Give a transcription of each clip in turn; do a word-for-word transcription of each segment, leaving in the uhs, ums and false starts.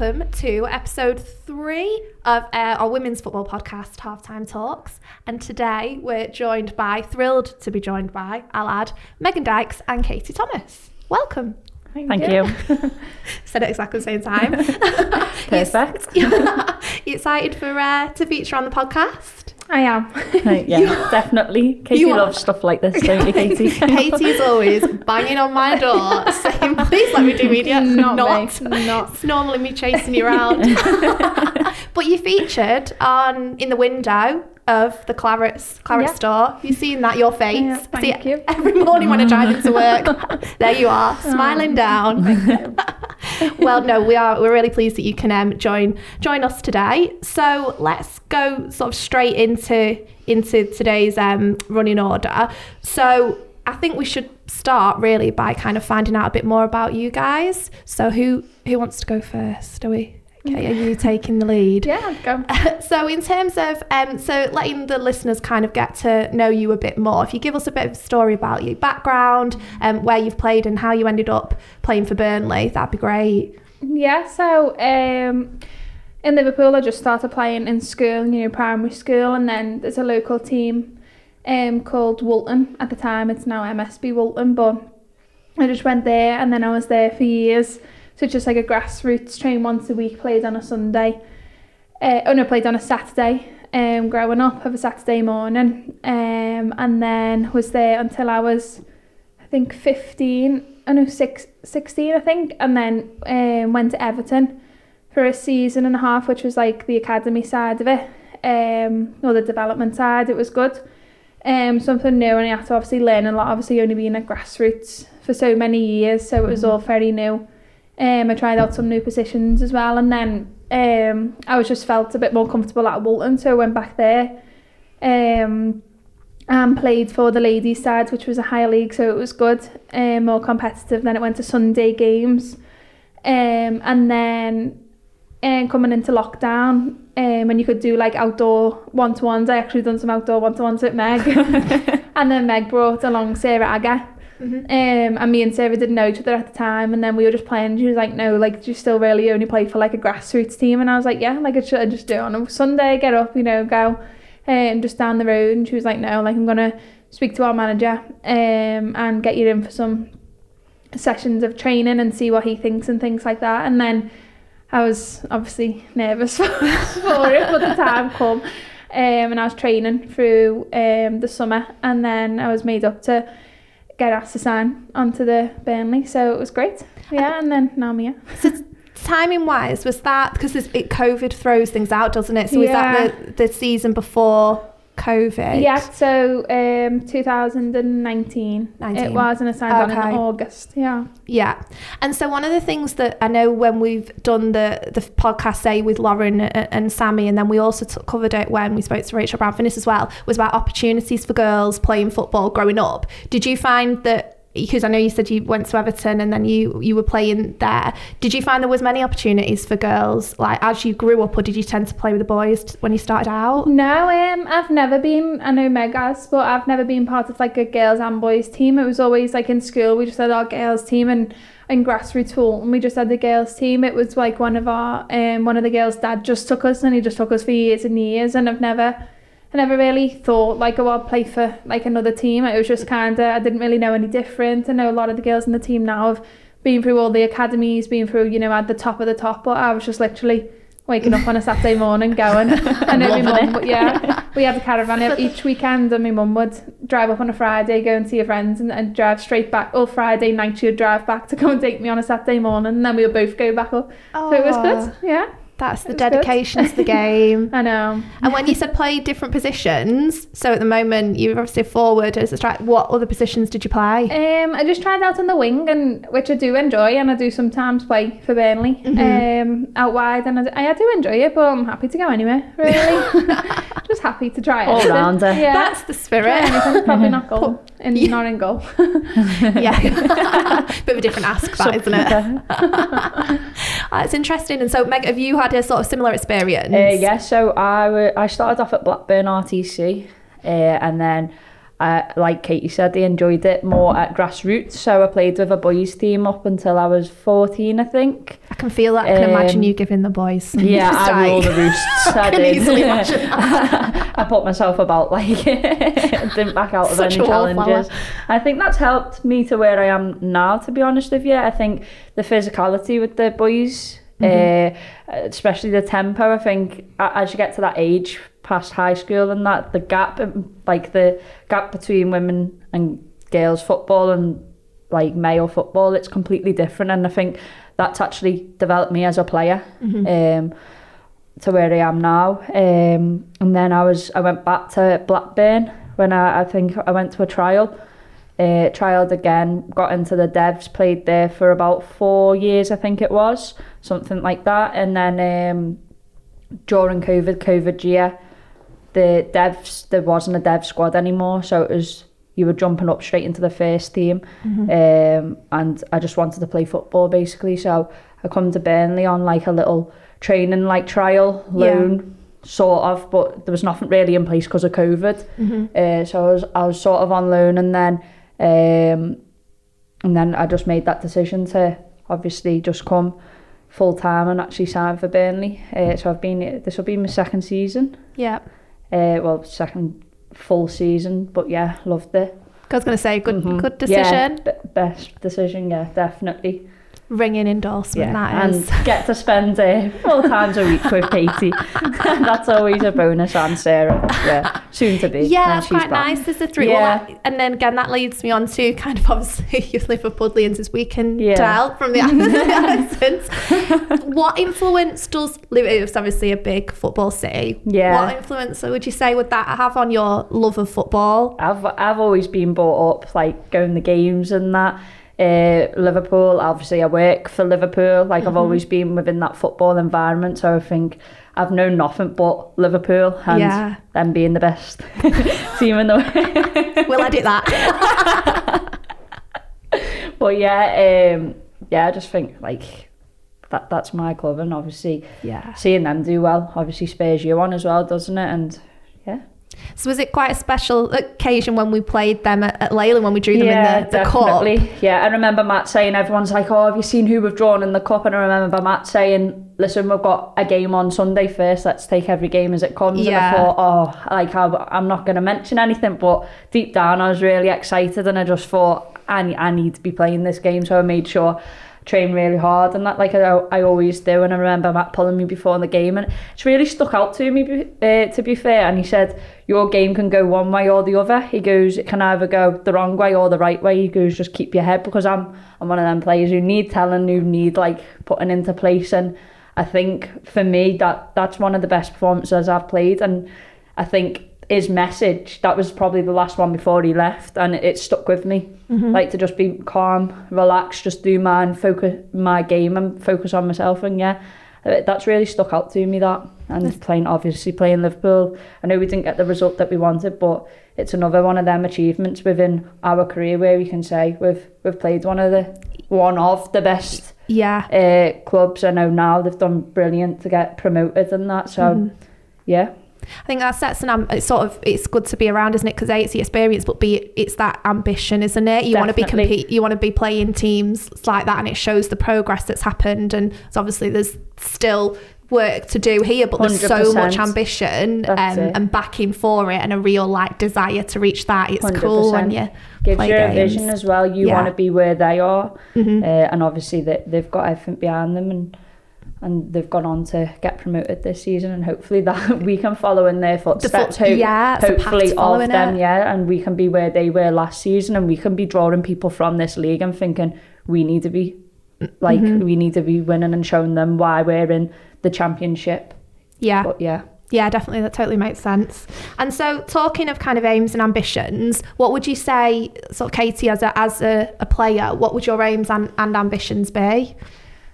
welcome to episode three of uh, our women's football podcast, Halftime Talks. And today we're joined by, thrilled to be joined by, I'll add, Megan Dykes and Katie Thomas. Welcome. Thank, Thank you. you. Said it exactly the same time. Perfect. You excited for uh, to feature on the podcast? I am. Right, yeah, you definitely. Katie loves stuff like this, don't you, Katie? Katie's always banging on my door saying, please let me do media. Not, not, me. not. It's normally me chasing you around. But you featured on in the window of the Claret's, Claret yeah. store. You've seen that, your face. Yeah, thank See, you. Every morning when I drive into work, there you are, smiling oh, down. Thank you. Well, no, we are, we're really pleased that you can um, join join us today. So let's go sort of straight into, into today's um, running order. So I think we should start really by kind of finding out a bit more about you guys. So who, who wants to go first? Are we... Okay, are you taking the lead? Yeah, go. Uh, so in terms of, um, so letting the listeners kind of get to know you a bit more, if you give us a bit of a story about your background, um, where you've played and how you ended up playing for Burnley, that'd be great. Yeah, so um, in Liverpool I just started playing in school, you know, primary school, and then there's a local team um, called Woolton. At the time it's now M S B Woolton, but I just went there and then I was there for years. So just like a grassroots train once a week, played on a Sunday. Uh, oh no, played on a Saturday, um, growing up, of a Saturday morning. Um, and then was there until I was, I think, fifteen, oh no, six, sixteen, I think. And then um, went to Everton for a season and a half, which was like the academy side of it, um, or the development side. It was good. Um, something new, and I had to obviously learn a lot, obviously only being at grassroots for so many years. So it was mm-hmm. all very new. Um, I tried out some new positions as well, and then um, I was just felt a bit more comfortable at Woolton, so I went back there um, and played for the ladies' side, which was a higher league, so it was good, um, more competitive. Then it went to Sunday games, um, and then um, coming into lockdown, um, when you could do like outdoor one-to-ones, I actually done some outdoor one-to-ones with Meg, and then Meg brought along Sarah Agar. Mm-hmm. Um, and me and Sarah didn't know each other at the time, and then we were just playing, and she was like, no, like, do you still really only play for like a grassroots team? And I was like, yeah, like I should I just do it on a Sunday, get up, you know, go um, just down the road. And she was like, no, like I'm going to speak to our manager um, and get you in for some sessions of training and see what he thinks and things like that. And then I was obviously nervous for, for it, but the time come um, and I was training through um, the summer, and then I was made up to get asked to sign onto the Burnley, so it was great. Yeah, and then now I'm here. So timing wise, was that because it COVID throws things out, doesn't it? So was yeah. that the, the season before COVID? Yeah, so um, two thousand nineteen nineteen It was, and I signed okay. on in August. Yeah, yeah. And so one of the things that I know when we've done the the podcast, say with Lauren and, and Sammy, and then we also t- covered it when we spoke to Rachel Brown-Finnis as well, was about opportunities for girls playing football growing up. Did you find that, because I know you said you went to Everton and then you you were playing there, did you find there was many opportunities for girls like as you grew up, or did you tend to play with the boys t- when you started out? No, um, I've never been, I know Meg has, but I've never been part of like a girls and boys team. It was always like in school we just had our girls team, and in grassroots hall and we just had the girls team. It was like one of our um, one of the girls' dad just took us, and he just took us for years and years, and I've never I never really thought like, oh, I'll play for like another team. It was just kind of, I didn't really know any different. I know a lot of the girls in the team now have been through all the academies, been through, you know, at the top of the top, but I was just literally waking up on a Saturday morning going. I know my mum, but yeah, we had a caravan each weekend, and my mum would drive up on a Friday, go and see her friends, and, and drive straight back. Or Friday night she would drive back to come and take me on a Saturday morning, and then we would both go back up. Oh. So it was good, yeah. That's the dedication to the game. I know. And when you said play different positions, so at the moment you're obviously a forward as a striker. What other positions did you play? Um, I just tried out on the wing, and which I do enjoy, and I do sometimes play for Burnley mm-hmm. um, out wide, and I, I do enjoy it, but I'm happy to go anywhere, really. Just happy to try it. All rounder. Yeah. That's the spirit. Anything, probably not goal. And yeah. Not in goal. Yeah. Bit of a different ask, that, isn't it? It's interesting. And so, Meg, have you had a sort of similar experience? Uh, yeah, so I, w- I started off at Blackburn R T C uh, and then uh, like Katie said, they enjoyed it more at grassroots. So I played with a boys team up until I was fourteen, I think. I can feel that. I can um, imagine you giving the boys some yeah strike. I rolled the roosts. I, I can did. easily imagine that. I put myself about, like, didn't back out of Such any challenges. I think that's helped me to where I am now, to be honest with you. I think the physicality with the boys, mm-hmm. uh, especially the tempo, I think as you get to that age past high school and that, the gap, like the gap between women and girls football and like male football, it's completely different. And I think that's actually developed me as a player, mm-hmm. um, to where I am now. Um, and then I was I went back to Blackburn when I, I think I went to a trial. Uh, trialled again, got into the devs, played there for about four years, I think it was, something like that. And then um, during COVID, COVID year, the devs, there wasn't a dev squad anymore, so it was you were jumping up straight into the first team, mm-hmm. um, and I just wanted to play football basically. So I come to Burnley on like a little training, like trial loan. Yeah. Sort of, but there was nothing really in place because of COVID. Mm-hmm. Uh, so I was I was sort of on loan, and then um, and then I just made that decision to obviously just come full time and actually sign for Burnley. Uh, so I've been this will be my second season. Yeah. Uh, well, second full season, but yeah, loved it. I was gonna say, good mm-hmm. good decision. Yeah, b- best decision, yeah, definitely. Ringing endorsement, yeah, that is. And get to spend uh, four times a week with Katie. That's always a bonus. And Sarah, yeah, soon to be. Yeah, that's quite back. Nice. There's a three. Yeah. Well, and then again, that leads me on to kind of obviously your Liverpudlians, as we can yeah. tell from the accents. What influence does Liverpool? It's obviously a big football city. Yeah. What influence would you say would that have on your love of football? I've I've always been brought up like going to games and that. Uh, Liverpool, obviously I work for Liverpool, like mm-hmm. I've always been within that football environment, so I think I've known nothing but Liverpool and yeah. them being the best team in the world. We'll edit that. But yeah, um, yeah, I just think like that that's my club, and obviously yeah. seeing them do well obviously spurs you on as well, doesn't it? And yeah. So was it quite a special occasion when we played them at, at Leyland, when we drew them yeah, in the, the cup? Yeah, definitely. Yeah, I remember Matt saying, everyone's like, oh, have you seen who we've drawn in the cup? And I remember Matt saying, listen, we've got a game on Sunday first, let's take every game as it comes. Yeah. And I thought, oh, like I, I'm not going to mention anything, but deep down I was really excited, and I just thought, I, I need to be playing this game. So I made sure train really hard and that, like I, I always do. And I remember Matt pulling me before the game, and it's really stuck out to me, uh, to be fair. And he said, your game can go one way or the other. He goes, it can either go the wrong way or the right way. He goes, just keep your head, because I'm I'm one of them players who need telling, who need like putting into place. And I think for me that that's one of the best performances I've played. And I think his message, that was probably the last one before he left, and it, it stuck with me. Mm-hmm. Like to just be calm, relax, just do mine, focus my game and focus on myself. And yeah, that's really stuck out to me, that. And playing, obviously playing Liverpool, I know we didn't get the result that we wanted, but it's another one of them achievements within our career where we can say we've we've played one of the one of the best yeah uh, clubs. I know now they've done brilliant to get promoted and that, so mm. yeah I think that sets an it's sort of it's good to be around, isn't it? Because A, it's the experience, but B, it's that ambition, isn't it? You want to be compete, you want to be playing teams like that, and it shows the progress that's happened. And so obviously there's still work to do here, but there's one hundred percent so much ambition um, and backing for it, and a real like desire to reach that. It's one hundred percent cool when you gives play you a games. Vision as well. You yeah. want to be where they are, mm-hmm. uh, and obviously that they've got everything behind them, and. And they've gone on to get promoted this season, and hopefully that we can follow in their footsteps. The foot, yeah, Ho- hopefully all of them, it. yeah, and we can be where they were last season, and we can be drawing people from this league and thinking we need to be, like mm-hmm. we need to be winning and showing them why we're in the championship. Yeah, but yeah, yeah, definitely, that totally makes sense. And so, talking of kind of aims and ambitions, what would you say, sort of Katie, as a as a, a player, what would your aims and, and ambitions be?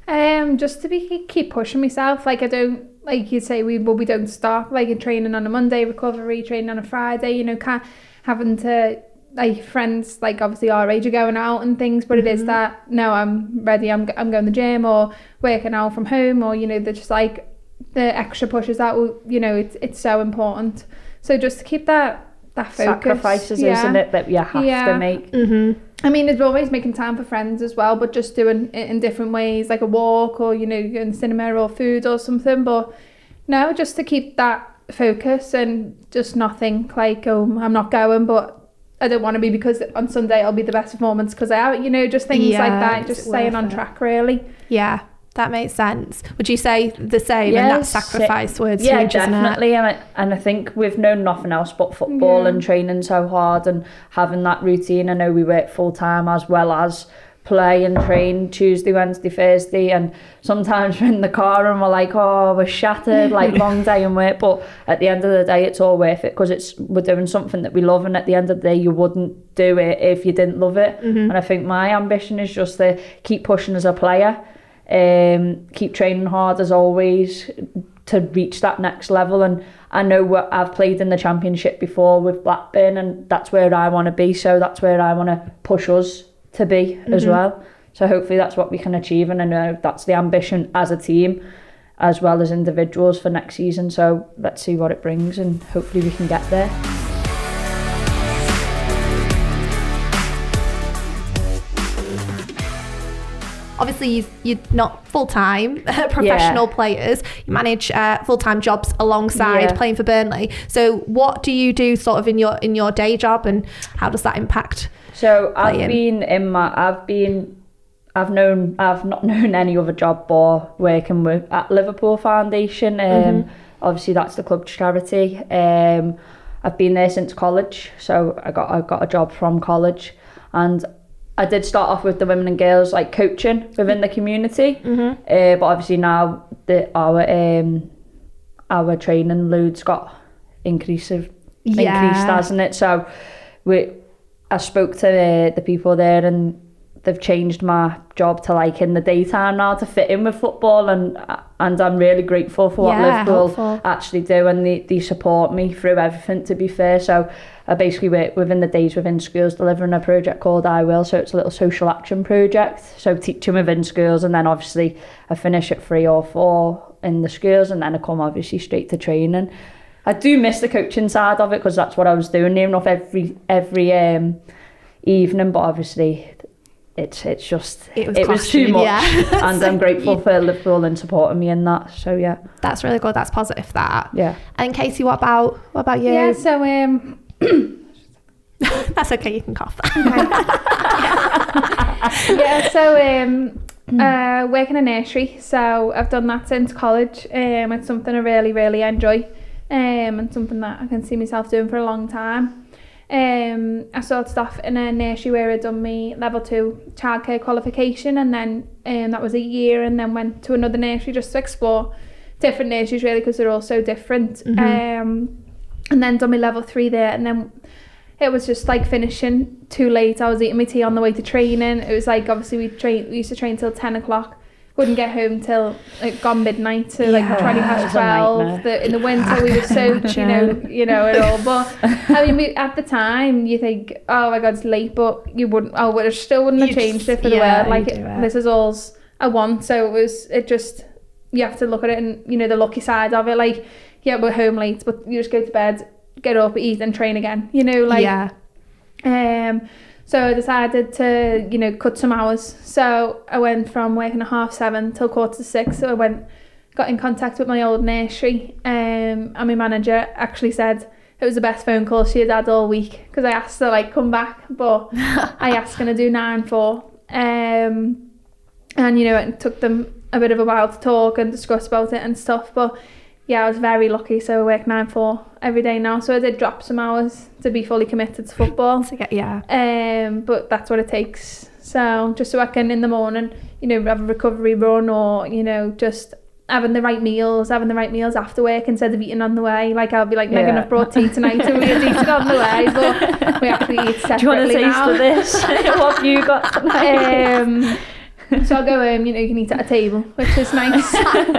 Um, just to be keep pushing myself. Like I don't, like you say, we well, we don't stop. Like training on a Monday, recovery, training on a Friday. You know, can't having to like friends like obviously our age are going out and things, but mm-hmm. it is that no, I'm ready. I'm I'm going to the gym or working out from home, or you know, they're just like the extra pushes that will, you know, it's it's so important. So just to keep that that sacrifices, yeah. isn't it, that you have yeah. to make. Mm-hmm. I mean, it's always making time for friends as well, but just doing it in different ways, like a walk or, you know, in cinema or food or something. But no, just to keep that focus and just not think like, oh, I'm not going, but I don't want to be because on Sunday I'll be the best performance because I have, you know, just things yeah, like that, just staying on it. track, really. Yeah. That makes sense. Would you say the same? Yeah, and that sacrifice it, word, yeah, huge, definitely. Isn't it? And I think we've known nothing else but football yeah. and training so hard and having that routine. I know we work full time as well as play and train Tuesday, Wednesday, Thursday, and sometimes we're in the car and we're like, oh, we're shattered, like long day and work. But at the end of the day, it's all worth it because it's we're doing something that we love. And at the end of the day, you wouldn't do it if you didn't love it. Mm-hmm. And I think my ambition is just to keep pushing as a player. Um, keep training hard as always to reach that next level. And I know what I've played in the Championship before with Blackburn, and that's where I want to be, so that's where I want to push us to be mm-hmm. as well. So hopefully that's what we can achieve, and I know that's the ambition as a team as well as individuals for next season. So let's see what it brings and hopefully we can get there. Obviously, you're not full-time professional yeah. players. You manage uh, full-time jobs alongside yeah. playing for Burnley. So what do you do sort of in your in your day job, and how does that impact So playing? I've been in my, I've been, I've known, I've not known any other job but working with at Liverpool Foundation. Um, mm-hmm. Obviously, that's the club charity. Um, I've been there since college, so I got I got a job from college, and I did start off with the women and girls, like coaching within the community, mm-hmm. uh, but obviously now the, our um, our training load's got increased, yeah. increased, hasn't it? So we, I spoke to uh, the people there, and they've changed my job to like in the daytime now to fit in with football, and and I'm really grateful for what yeah, Liverpool helpful. actually do, and they, they support me through everything, to be fair. So I basically work within the days within schools delivering a project called I Will, so it's a little social action project, so teaching within schools, and then obviously I finish at three or four in the schools, and then I come obviously straight to training. I do miss the coaching side of it because that's what I was doing near enough every, every um, evening, but obviously it's it's just it was, it was too much yeah. and I'm grateful for Liverpool and supporting me in that, so yeah, that's really good, that's positive, that yeah. And Katie, what about what about you? Yeah, so um that's okay, you can cough. Okay. yeah so um uh working in a nursery, so I've done that since college. Um it's something I really really enjoy, um and something that I can see myself doing for a long time. Um, I started off in a nursery where I'd done my level two childcare qualification, and then um, that was a year, and then went to another nursery just to explore different nurseries really because they're all so different. Mm-hmm. Um, and then done my level three there, and then it was just like finishing too late. I was eating my tea on the way to training. It was like obviously we train, we used to train till ten o'clock. Wouldn't get home till like gone midnight, so yeah, like twenty past twelve. The, in the winter we were soaked, you know, you know it all. But I mean, we, at the time you think, oh my God, it's late, but you wouldn't. I would still wouldn't have changed it for yeah, the world. Like it, this is all I want. So it was. It just you have to look at it, and you know the lucky side of it. Like yeah, we're home late, but you just go to bed, get up, eat, and train again. You know, like yeah. Um. So I decided to, you know, cut some hours. So I went from working at half seven till quarter to six. So I went, got in contact with my old nursery, um, and my manager actually said it was the best phone call she had had all week because I asked her like come back, but I asked her to do nine four, um, and you know it took them a bit of a while to talk and discuss about it and stuff. But yeah, I was very lucky. So I work nine four every day now. So I did drop some hours to be fully committed to football. To get, yeah. Um, but that's what it takes. So just so I can in the morning, you know, have a recovery run, or you know, just having the right meals, having the right meals after work instead of eating on the way. Like I'll be like, Megan, yeah. I've brought tea tonight, so we had eaten on the way, but we actually eat separately now. Do you want a taste now. of this? What have you got tonight? Um, So I'll go home, you know, you can eat at a table, which is nice.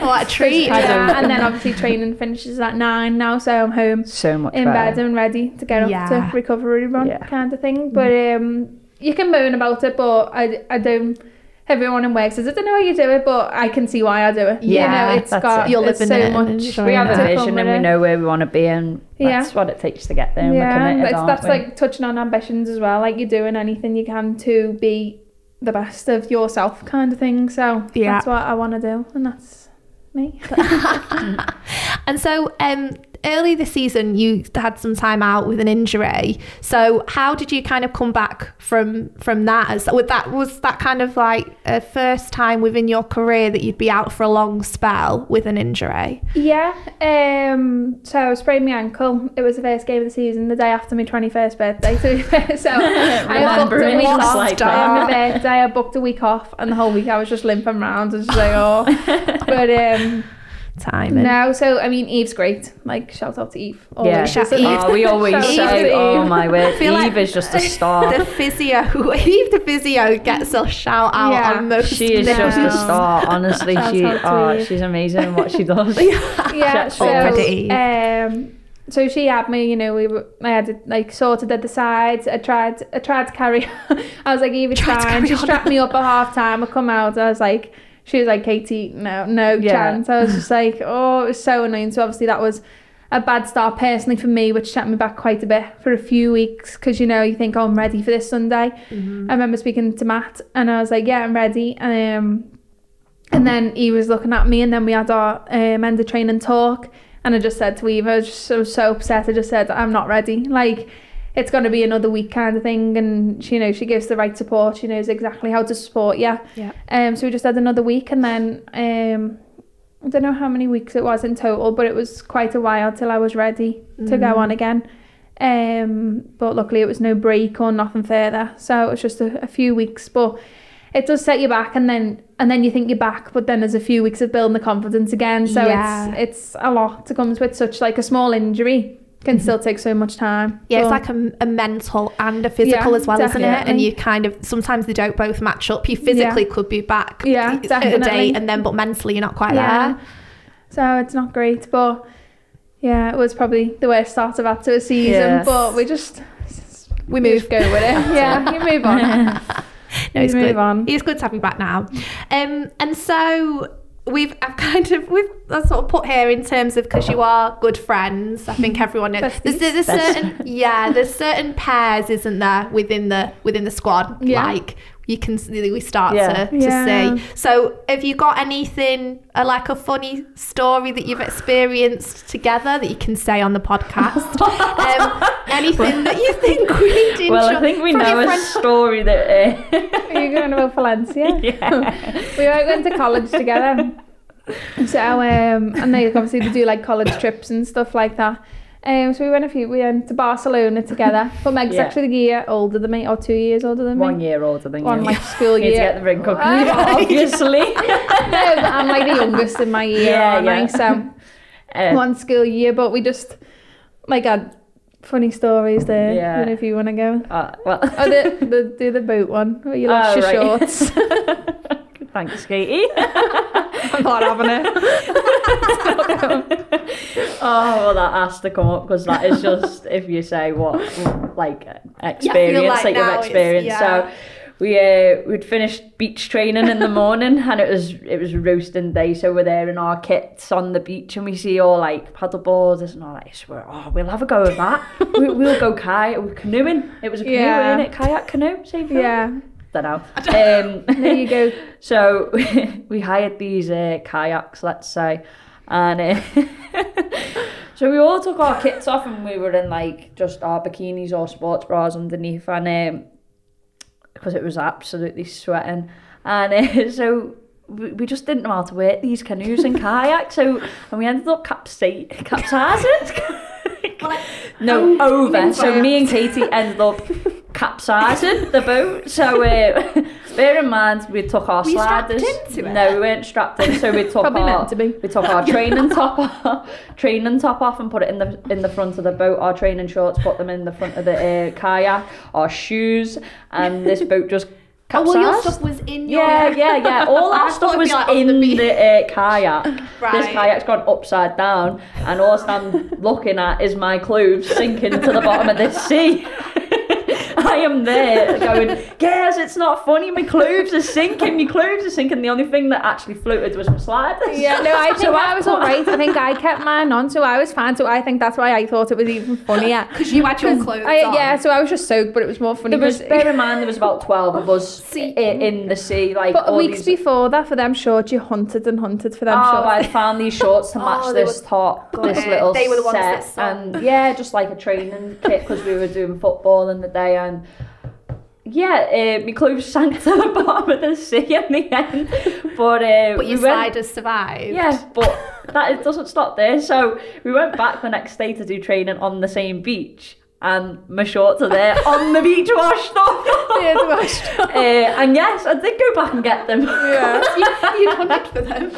What a treat. Yeah. And then obviously training finishes at nine now, so I'm home. So much In better. bed and ready to get up yeah. to recovery run yeah. kind of thing. But um, you can moan about it, but I, I don't, everyone in Wales says, I don't know how you do it, but I can see why I do it. Yeah, you know, it's got it. You're living so it much. We have a vision and we know where we want to be, and that's yeah. what it takes to get there. And yeah, we're committed, aren't that's we? Like touching on ambitions as well. Like you're doing anything you can to be the best of yourself, kind of thing. So yeah. that's what I want to do, and that's me. And so um, early this season, you had some time out with an injury. So how did you kind of come back from from that? As with that was that kind of like a first time within your career that you'd be out for a long spell with an injury? Yeah. Um. So I sprained my ankle. It was the first game of the season, the day after my twenty-first birthday. To be fair, so I booked a week off. Like on my birthday, I booked a week off, and the whole week I was just limping around. I was just like, oh, but um. time and... no so I mean Eve's great, like shout out to Eve. Yeah, shout Eve. Oh, we always shout say Eve. Oh my word, Eve like is just a star. The physio Eve the physio gets a shout out yeah. on most she is now. Just a star, honestly. she oh, she's amazing what she does. yeah, yeah so um so she had me, you know, we were, I had it like sorted at the sides. I tried I tried to carry on. I was like, Eve it's fine. She strapped me up at half time. I come out, I was like, she was like, Katie, no, no yeah. chance. I was just like, oh, it was so annoying. So obviously that was a bad start personally for me, which set me back quite a bit for a few weeks, because, you know, you think, oh, I'm ready for this Sunday. Mm-hmm. I remember speaking to Matt and I was like, yeah, I'm ready. Um, and then he was looking at me, and then we had our um, end of training talk, and I just said to Eve, I was just I was so upset. I just said, I'm not ready. Like, it's going to be another week kind of thing, and she, you know, she gives the right support. She knows exactly how to support you. Yeah. Um. So we just had another week, and then um, I don't know how many weeks it was in total, but it was quite a while till I was ready mm. to go on again. Um. But luckily, it was no break or nothing further, so it was just a, a few weeks. But it does set you back, and then and then you think you're back, but then there's a few weeks of building the confidence again. So yeah. it's it's a lot that comes with such like a small injury. Can still take so much time. Yeah, it's like a, a mental and a physical yeah, as well, definitely. Isn't it? And you kind of, sometimes they don't both match up. You physically yeah. could be back yeah, at a date and then, but mentally you're not quite yeah. there. So it's not great, but yeah, it was probably the worst start I've had to a season, yes. but we just, we move go with it. yeah, you move on. no, it's you good. Move on. It's good to have you back now. Um, and so... We've I've kind of we've I've sort of put here in terms of, because you are good friends. I think everyone knows. There's, there's certain yeah. There's certain pairs, isn't there, within the within the squad? Yeah. Like you can we start yeah. to to yeah. see. So have you got anything uh, like a funny story that you've experienced together that you can say on the podcast? um, anything that you think we did? Well, I think we know a friend. story that. Uh... You're going to Valencia. Yeah. We all went to college together. So, um, and they obviously they do like college trips and stuff like that. Um, so we went a few. We went to Barcelona together. But Meg's yeah. actually a year older than me, or two years older than me. One year older than One, you. One like school year. You need to get the ring cooking. Uh, obviously. No, but I'm like the youngest in my year. Yeah, aren't yeah. I? So um, one school year, but we just like had funny stories there. Yeah. I don't know if you want to go. Uh, well, oh, the, the do the boot one where you lost oh, your right. shorts. Thanks, Katie. I'm not having it. Oh, well, that has to come up, because that is just, if you say what, like, experience, yeah, like, like you've experienced. Yeah. So we, uh, we'd finished beach training in the morning, and it was it was roasting day, so we're there in our kits on the beach, and we see all, like, paddle boarders and all that. I swear, oh, we'll have a go of that. we, we'll go kayak, canoeing. It was a canoe, yeah. wasn't it? Kayak canoe, same thing. Yeah. Don't know. Um, there you go. So we hired these uh, kayaks, let's say, and uh, so we all took our kits off, and we were in like just our bikinis or sports bras underneath, and because um, it was absolutely sweating, and uh, so we, we just didn't know how to work these canoes and kayaks, so and we ended up capsizing. Capsizing? no, over. So me and Katie ended up. Capsizing the boat, so uh, bear in mind we took our we sliders. No, we weren't strapped in, so we took our to we took our training top off, training top off, and put it in the in the front of the boat. Our training shorts, put them in the front of the uh, kayak. Our shoes, and this boat just. Capsized. Oh, well, your stuff was in your yeah, yeah, yeah. All our stuff was like in the, the uh, kayak. Right. This kayak's gone upside down, and all I'm looking at is my clothes sinking to the bottom of this sea. I am there going, guys, it's not funny, my clothes are sinking, my clothes are sinking. The only thing that actually floated was my sliders. Yeah, no, I think so I was all right. I think I kept mine on, so I was fine. So I think that's why I thought it was even funnier. Because you had your clothes I, on. Yeah, so I was just soaked, but it was more funny. There was, bear in mind, there was about twelve of us see, in, in the sea. Like, but weeks these... before that, for them shorts, you hunted and hunted for them oh, shorts. Oh, I found these shorts to match oh, this were... top, God, this yeah. little they were the ones set. That and yeah, just like a training kit because we were doing football in the day. And yeah, uh, my clothes sank to the bottom of the sea in the end. But, uh, but your we sliders went, survived. Yeah, but that it doesn't stop there. So we went back the next day to do training on the same beach. And my shorts are there on the beach washed off. Yeah, washed off. Uh, and yes, I did go back and get them. Yeah, you, you hunted for them.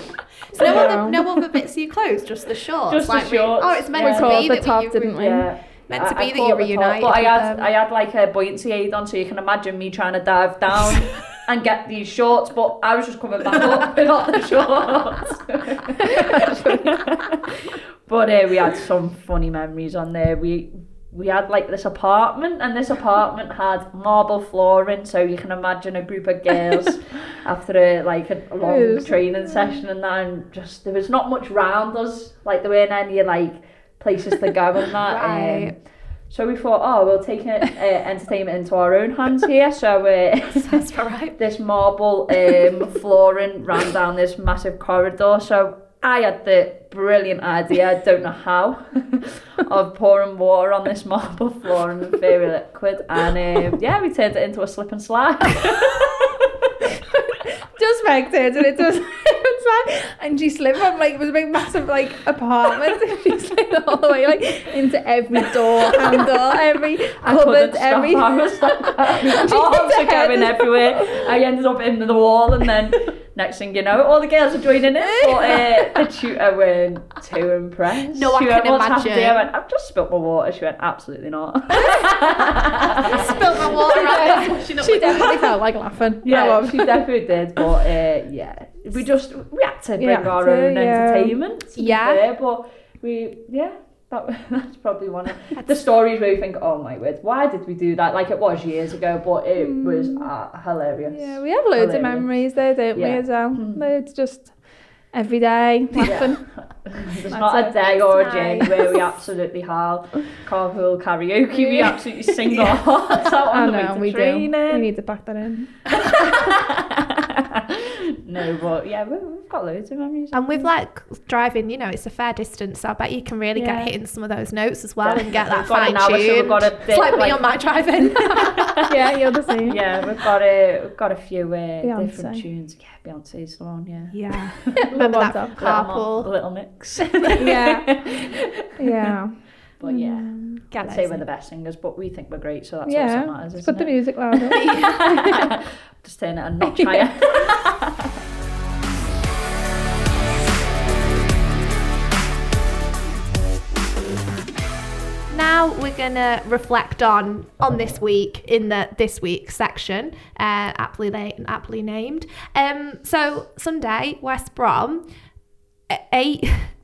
So no other, no other bits of your clothes, just the shorts. Just like the shorts. We, oh, it's meant yeah. to be that the top, we, didn't we? Yeah. Meant to be I, I that you reunited. But I had, I had like a buoyancy aid on, so you can imagine me trying to dive down and get these shorts, but I was just coming back up without the shorts. But uh, we had some funny memories on there. We. We had like this apartment, and this apartment had marble flooring, so you can imagine a group of girls after a, like a long training session and that, and just there was not much round us, like there weren't any like places to go and that. Right. Um, so we thought, oh, we'll take it, uh, entertainment into our own hands here. So uh, that's all right. This marble um, flooring ran down this massive corridor. So I had the brilliant idea, I don't know how, of pouring water on this marble floor and very liquid, and um, yeah, we turned it into a slip and slide. Just Meg turned it into a slip and slide, and she slipped from like, it was a big massive like apartment, and she slipped all the way like into every door, handle, every cupboard, every... I couldn't stop, I was like, arms were going everywhere, I ended up in the wall, and then... Next thing you know, all the girls are joining in, but uh, the tutor weren't too impressed. No, she I went, can imagine. I went, I've just spilt my water. She went, absolutely not. Spilt my water. Right? She definitely felt like laughing. Yeah, she definitely did. But uh, yeah, we just we had to bring yeah, our to, own yeah. entertainment. Yeah, fair, but we yeah. That, that's probably one of the stories where you think, oh my word, why did we do that? Like it was years ago, but it mm. was uh, hilarious. Yeah, we have loads hilarious. of memories there, don't yeah. we, as well? Mm. Loads, just every day, laughing. There's not a day or a day where we absolutely howl, carpool karaoke, we absolutely sing yeah. our hearts out on oh, the no, way to we training. Do. We need to back that in. No, but yeah, we, we've got loads of memories. And with like driving, you know, it's a fair distance, so I bet you can really yeah. get hitting some of those notes as well yeah. and get that fine tuned. So it's like, like me on my driving. Yeah, you're the same. Yeah, we've got a, we've got a few uh, different tunes. Yeah, Beyonce's the one, yeah. Yeah. Remember that from Carpool? Little Mix. Yeah, yeah, but yeah, can't say we're the best singers, but we think we're great, so that's yeah. all that matters. Just put the it? music louder. Just turn it a notch higher. Now we're gonna reflect on on this week in the this week section, uh, aptly na- aptly named. Um, so Sunday, West Brom. Eight,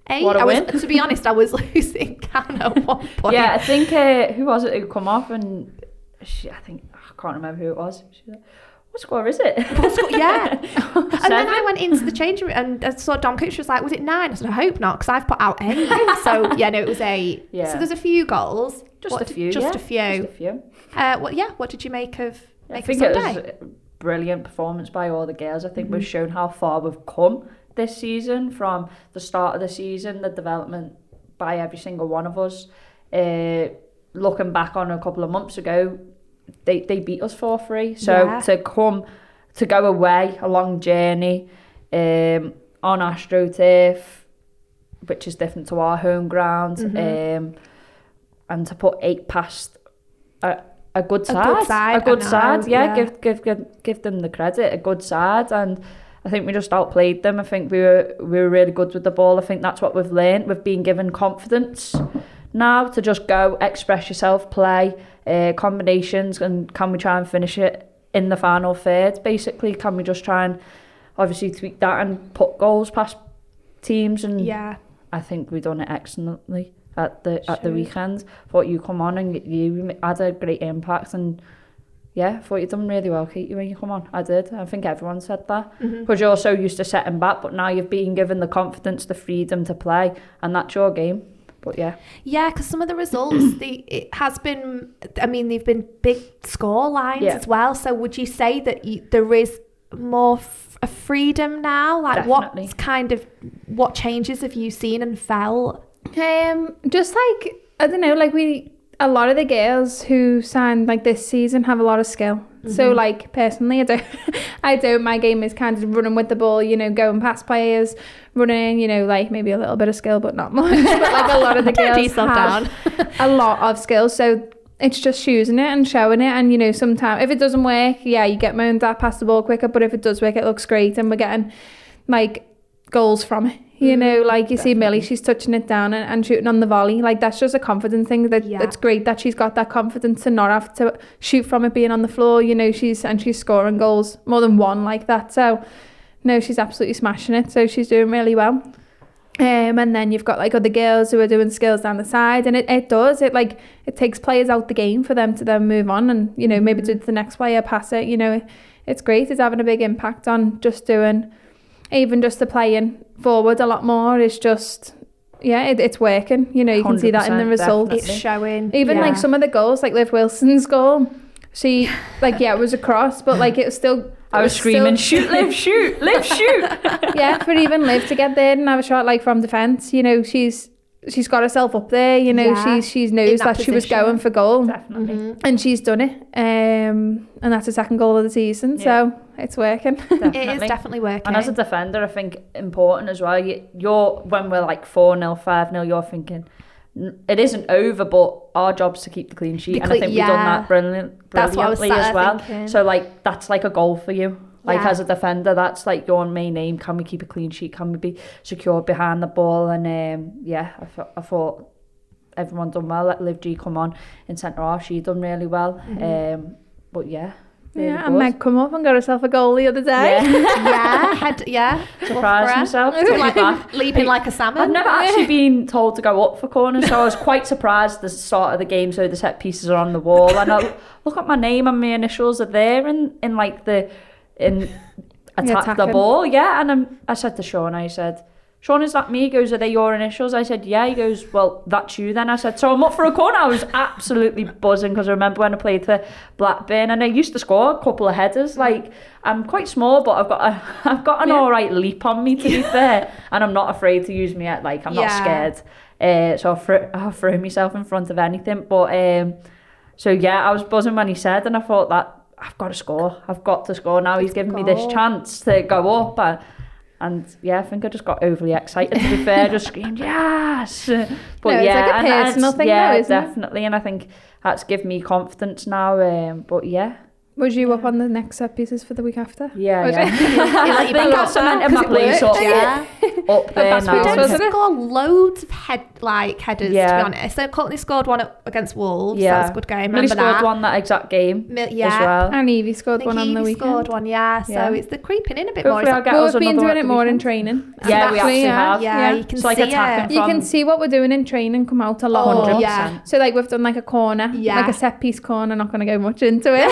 eight. I was, to be honest, I was losing count at one point. Yeah, I think uh, who was it who come off and she, I think I can't remember who it was. She was like, what score is it? Score? Yeah. And then I went into the changing room and I saw Dom Coops was like, was it nine? I said, I hope not, because I've put out eight. So yeah, no, it was eight. Yeah. So there's a few goals. Just what, a few. Just yeah, a few. Just a few. Uh, well, yeah. What did you make of? Yeah, make I think of Sunday? It was a brilliant performance by all the girls. I think mm-hmm. we've shown how far we've come this season, from the start of the season, the development by every single one of us. Uh, looking back on a couple of months ago, they, they beat us four three. So yeah. to come, to go away, a long journey, um, on AstroTurf, which is different to our home ground, mm-hmm. um, and to put eight past a, a good side. A good side, a good side yeah, yeah. Give, give, give, give them the credit, a good side. And I think we just outplayed them. I think we were we were really good with the ball. I think that's what we've learned. We've been given confidence now to just go, express yourself, play, uh, combinations, and can we try and finish it in the final third? Basically, can we just try and obviously tweak that and put goals past teams? And yeah. I think we've done it excellently at the sure. at the weekend. I thought you come on and you had a great impact and yeah, I thought you'd done really well, Katie, when you come on. I did. I think everyone said that. Because mm-hmm. you're so used to setting back, but now you've been given the confidence, the freedom to play, and that's your game. But yeah. Yeah, because some of the results, the it has been, I mean, they've been big score lines yeah. as well. So would you say that you, there is more f- a freedom now? Like Definitely. what kind of, what changes have you seen and felt? Um, just like, I don't know, like we... a lot of the girls who signed like this season have a lot of skill. Mm-hmm. So like personally, I don't, I don't, my game is kind of running with the ball, you know, going past players, running, you know, like maybe a little bit of skill, but not much. But like a lot of the girls have down. a lot of skill. So it's just choosing it and showing it. And, you know, sometimes if it doesn't work, yeah, you get moaned at, pass the ball quicker. But if it does work, it looks great. And we're getting like goals from it. You know, like you Definitely. see Millie, she's touching it down and, and shooting on the volley. Like, that's just a confidence thing. That yeah. It's great that she's got that confidence to not have to shoot from it being on the floor. You know, she's and she's scoring goals, more than one like that. So, no, she's absolutely smashing it. So she's doing really well. Um, and then you've got, like, other girls who are doing skills down the side. And it, it does. It, like, it takes players out the game for them to then move on and, you know, mm-hmm. maybe do the next player, pass it. You know, it, it's great. It's having a big impact on just doing... even just the playing forward a lot more is just, yeah, it, it's working. You know, you can see that in the results. Definitely. It's showing. Even yeah. like some of the goals, like Liv Wilson's goal, she, like, yeah, it was a cross, but like it was still... It I was, was screaming, still, shoot, Liv, shoot, Liv, shoot. Yeah, for even Liv to get there and have a shot like from defence, you know, she's she's got herself up there, you know, yeah. she's, she's knows that, that she was going for goal. Definitely. Mm-hmm. And she's done it. Um, and that's her second goal of the season, yeah. so... It's working. Definitely. It is definitely working. And as a defender, I think important as well, you, you're when we're like four nil, five nil, you're thinking, it isn't over, but our job's to keep the clean sheet. The cle- and I think yeah. we've done that brilliant, brilliantly that's what I was as well. Thinking. So like, that's like a goal for you. Like yeah. as a defender, that's like your main aim. Can we keep a clean sheet? Can we be secure behind the ball? And um, yeah, I, th- I thought everyone done well. Let Liv G come on in centre-half. She done really well. Mm-hmm. Um, but yeah. Yeah, and Meg come up and got herself a goal the other day. Yeah, yeah, had, yeah. Surprised myself. Like, leaping like a salmon. I've never actually been told to go up for corners, so I was quite surprised at the start of the game. So the set pieces are on the wall, and I look at my name and my initials are there, and in, in like the in attack the ball. Yeah, and I'm, I said to Sean, I said, Sean, is that me? He goes, are they your initials? I said, yeah. He goes, well, that's you then. I said, so I'm up for a corner. I was absolutely buzzing because I remember when I played for Blackburn and I used to score a couple of headers. Like, I'm quite small, but I've got a, I've got an yeah. all right leap on me, to be fair. And I'm not afraid to use me. At, like, I'm yeah. not scared. Uh, so I'll throw, I'll throw myself in front of anything. But, um, so yeah, I was buzzing when he said, and I thought that, I've got to score. I've got to score now. He's given me this chance to go up. And, And yeah, I think I just got overly excited, to be fair, just screamed, yes! But no, yeah, it's like a personal thing yeah, though, isn't definitely. It? And I think that's given me confidence now. Um, but yeah. Was you up on the next set pieces for the week after? Yeah, was yeah. You? yeah I think I cemented my place up, yeah. up there now. We don't score loads of head, like, headers, yeah. to be honest. So Courtney scored one against Wolves, yeah. that was a good game, remember Millie that? scored one that exact game Mil- yeah. as well. And Evie scored one on the weekend. scored one, yeah, so yeah. it's the creeping in a bit Hopefully more. Like, well, we've been doing it more in training. Yeah, we actually have. Yeah, you can see it. You can see what we're doing in training come out a lot. one hundred percent. So like we've done like a corner, like a set piece corner, not going to go much into it.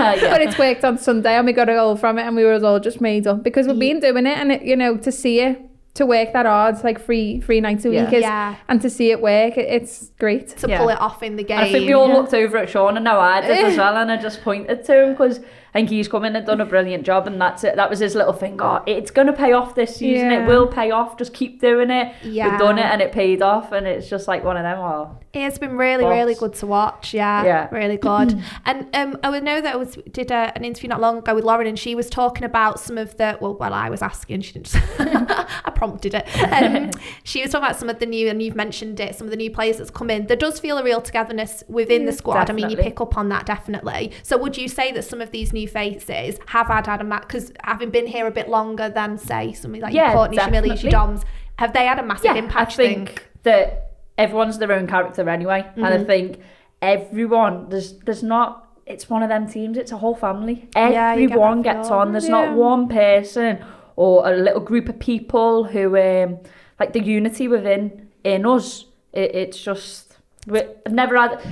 Yeah. But it's worked on Sunday and we got a goal from it and we were all just made up because we've been doing it, and it, you know, to see it, to work that hard, like three three nights a yeah. week is, yeah. and to see it work, it, it's great. To yeah. pull it off in the game. And I think we all yeah. looked over at Sean, and now I did as well, and I just pointed to him because I think he's come in and done a brilliant job, and that's it. That was his little thing. Oh, it's going to pay off this season. Yeah. It will pay off. Just keep doing it. Yeah. We've done it and it paid off, and it's just like one of them. Oh, it's been really, boss. really good to watch. Yeah, yeah. really good. And um, I would know that I was did a, an interview not long ago with Lauren, and she was talking about some of the, well, well I was asking, she didn't, I prompted it. Um, she was talking about some of the new, and you've mentioned it, some of the new players that's come in. There does feel a real togetherness within the squad. Definitely. I mean, you pick up on that, definitely. So would you say that some of these new faces have had had a match, because having been here a bit longer than say somebody like yeah, Courtney, Chimili, Gidoms, have they had a massive yeah, impact? I think, think that everyone's their own character anyway, mm-hmm. and I think everyone there's there's not it's one of them teams, it's a whole family. Yeah, everyone get gets on. There's yeah. not one person or a little group of people who um like the unity within in us. It, it's just we've never had.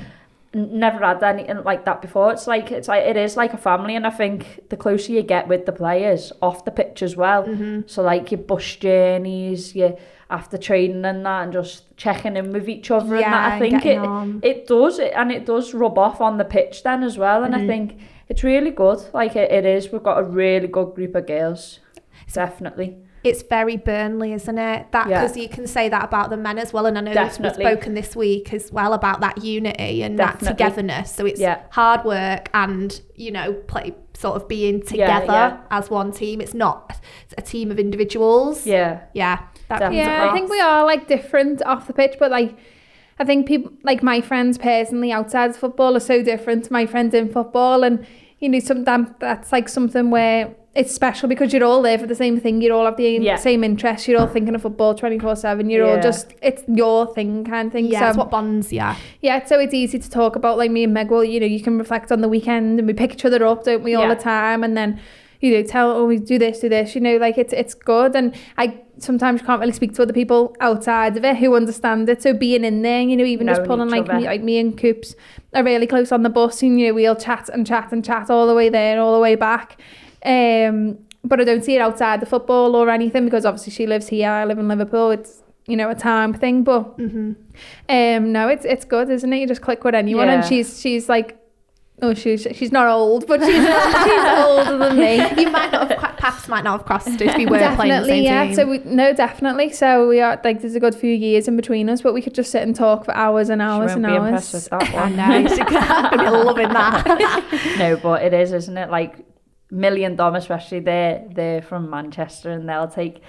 never had anything like that before. It's like it's like it is like a family, and I think the closer you get with the players off the pitch as well. Mm-hmm. So like your bus journeys, your after training and that, and just checking in with each other, yeah, and that. I think it on. it does it, and it does rub off on the pitch then as well. And mm-hmm. I think it's really good. Like it, it is. We've got a really good group of girls. Definitely. It's very Burnley, isn't it? That because yeah. you can say that about the men as well, and I know we've spoken this week as well about that unity and Definitely. that togetherness. So it's yeah. hard work and, you know, play, sort of being together yeah, yeah. as one team. It's not a team of individuals. Yeah, yeah, that yeah. I think we are like different off the pitch, but like I think people like my friends personally outside of football are so different to my friends in football, and you know, sometimes that's like something where. It's special because you're all there for the same thing. You all have the yeah. same interests. You're all thinking of football twenty-four seven. You're yeah. all just, it's your thing kind of thing. Yeah, so, it's what bonds, yeah. Yeah, so it's easy to talk about, like me and Meg, well, you know, you can reflect on the weekend and we pick each other up, don't we, all yeah. the time. And then, you know, tell, oh, we do this, do this, you know, like it's it's good. And I sometimes can't really speak to other people outside of it who understand it. So being in there, you know, even Knowing just pulling like me, like me and Coops are really close on the bus and, you know, we'll chat and chat and chat all the way there, all the way back. Um, but I don't see it outside the football or anything because obviously she lives here, I live in Liverpool, it's, you know, a time thing, but mm-hmm. um, no, it's it's good, isn't it? You just click with anyone yeah. and she's she's like, oh, she's she's not old, but she's, she's older than me. You might not have, paths might not have crossed if we were definitely, playing the same yeah. team. So we, no, definitely. So we are like, there's a good few years in between us, but we could just sit and talk for hours and hours and hours. She won't be impressed with that one. I know, she's going to be loving that. No, but it is, isn't it? Like, Millie and Dom especially, they're, they're from Manchester and they'll take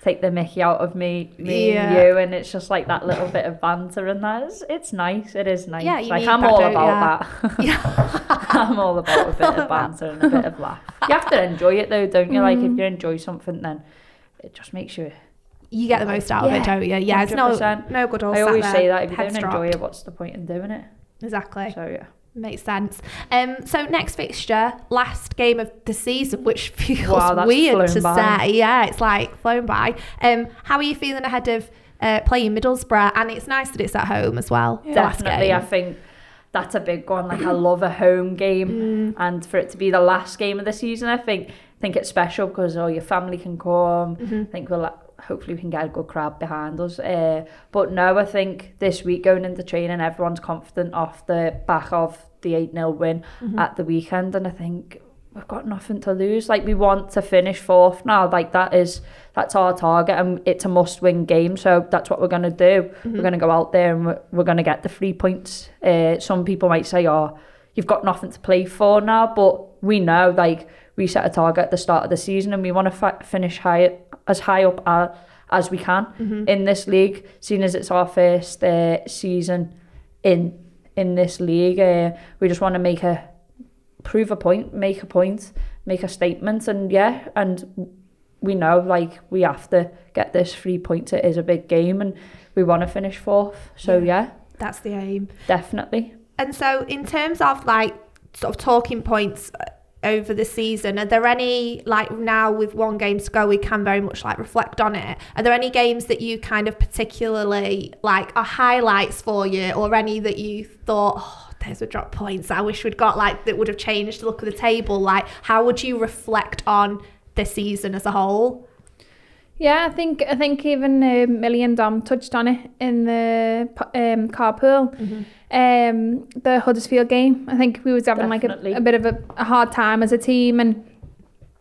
take the mickey out of me, me yeah. and you, and it's just like that little bit of banter and that. It's, it's nice, it is nice. Yeah, you like, I'm all about yeah. that. Yeah. I'm all about a bit of banter and a bit of laugh. You have to enjoy it though, don't you? Mm. Like if you enjoy something, then it just makes you... You get the most out yeah. of it, don't you? Yeah, it's no, no good all I always say that, if you don't dropped. enjoy it, what's the point in doing it? Exactly. So yeah. Makes sense. Um, so next fixture, last game of the season, which feels wow, weird to by. say. Yeah, it's like flown by. Um, how are you feeling ahead of uh, playing Middlesbrough? And it's nice that it's at home as well. Yeah. Definitely, I think that's a big one. Like I love a home game, mm. and for it to be the last game of the season, I think I think it's special because all oh, your family can come. Mm-hmm. I think we'll hopefully we can get a good crowd behind us. Uh, but no, I think this week going into training, everyone's confident off the back of the eight nil win mm-hmm. at the weekend, and I think we've got nothing to lose. Like we want to finish fourth now, like that is that's our target, and it's a must-win game, so that's what we're going to do. Mm-hmm. We're going to go out there and we're, we're going to get the three points. Uh, some people might say, oh, you've got nothing to play for now, but we know like we set a target at the start of the season and we want to fa- finish high, as high up as, as we can mm-hmm. in this league, seeing as it's our first uh, season in in this league. Uh, we just want to make a prove a point, make a point, make a statement, and yeah, and we know like we have to get this three points. It is a big game, and we want to finish fourth. So yeah, yeah, that's the aim, definitely. And so, in terms of like sort of talking points over the season, are there any, like now with one game to go, we can very much like reflect on it, are there any games that you kind of particularly like are highlights for you, or any that you thought, oh, those were drop points I wish we'd got, like that would have changed the look of the table? Like how would you reflect on the season as a whole? Yeah, I think I think even uh, Millie and Dom touched on it in the um, carpool, mm-hmm. um, the Huddersfield game. I think we was having Definitely. like a, a bit of a, a hard time as a team, and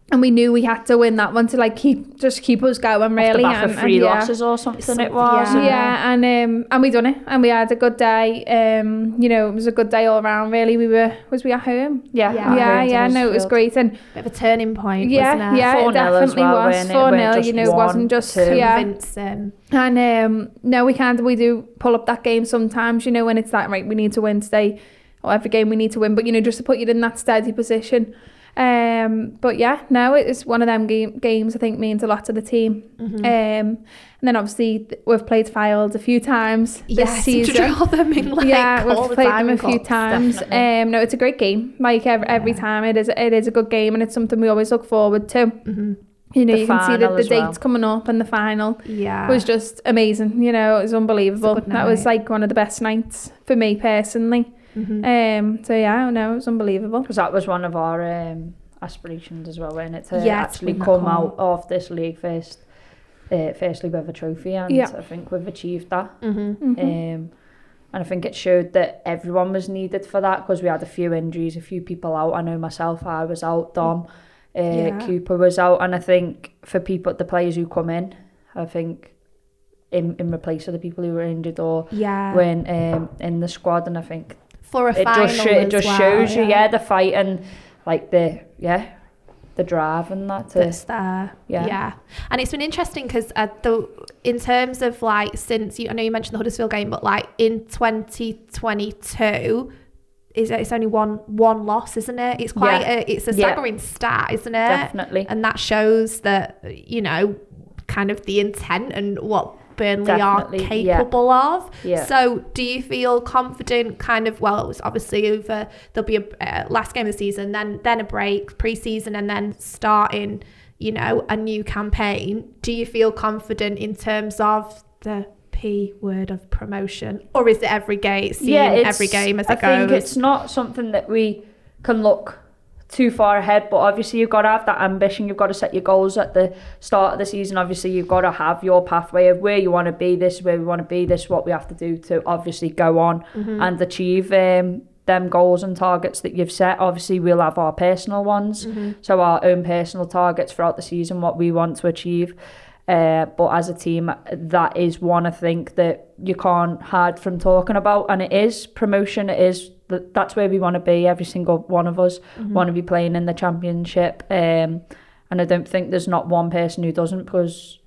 and we knew we had to win that one to like keep just keep us going really. Off the back and, of three and, yeah. losses or something, something it was. Yeah, yeah and um, and we done it, and we had a good day. Um, you know, it was a good day all around. Really, we were was we at home? Yeah, yeah, yeah. yeah no, it was great, and bit of a turning point. Yeah, wasn't it? yeah, four it definitely well, was four nil. You know, it wasn't just two. yeah. Vincent. And um, no, we can't. We do pull up that game sometimes. You know, when it's like right, we need to win today, or every game we need to win. But you know, just to put you in that steady position. Um, but yeah, no, it's one of them game, games I think means a lot to the team. Mm-hmm. Um, and then obviously we've played Fylde a few times yes, this season. To draw them in, like, yeah, we've the played them a few times. Um, no, it's a great game. Like every, yeah. every time, it is it is a good game, and it's something we always look forward to. Mm-hmm. you know, you can see that the dates coming up and the final yeah. was just amazing. You know, it was unbelievable. That was like one of the best nights for me personally. Mm-hmm. Um, so yeah, I don't know, it was unbelievable. Because that was one of our um, aspirations as well, wasn't it? To yes, actually come out of this league first, uh, firstly with a trophy, and yeah. I think we've achieved that. Mm-hmm. Mm-hmm. Um, and I think it showed that everyone was needed for that, because we had a few injuries, a few people out. I know myself, I was out, Dom. Mm-hmm. Uh, yeah. Cooper was out, and I think for people, the players who come in, I think in in replace of the people who were injured or yeah. when um, in the squad, and I think for a it final just sh- it just well, shows yeah. you yeah the fight and like the yeah the drive and that to, that's there yeah yeah and it's been interesting because uh, the in terms of like since you I know you mentioned the Huddersfield game, but like in twenty twenty-two. Is it's only one one loss, isn't it? It's quite yeah. a, it's a staggering yeah. stat, isn't it? Definitely. And that shows that, you know, kind of the intent and what Burnley Definitely. are capable yeah. of. Yeah. So do you feel confident kind of, well, it was obviously over, there'll be a uh, last game of the season, then then a break, pre-season, and then starting, you know, a new campaign. Do you feel confident in terms of the P word of promotion, or is it every game, seeing yeah, every game as it I goes? I think it's not something that we can look too far ahead, but obviously you've got to have that ambition, you've got to set your goals at the start of the season. Obviously you've got to have your pathway of where you want to be, this is where we want to be, this is what we have to do to obviously go on mm-hmm. and achieve um, them goals and targets that you've set. Obviously we'll have our personal ones, mm-hmm. so our own personal targets throughout the season, what we want to achieve. Uh, but as a team, that is one I think that you can't hide from talking about, and it is promotion. It is th- that's where we want to be. Every single one of us mm-hmm. want to be playing in the Championship, um, and I don't think there's not one person who doesn't, because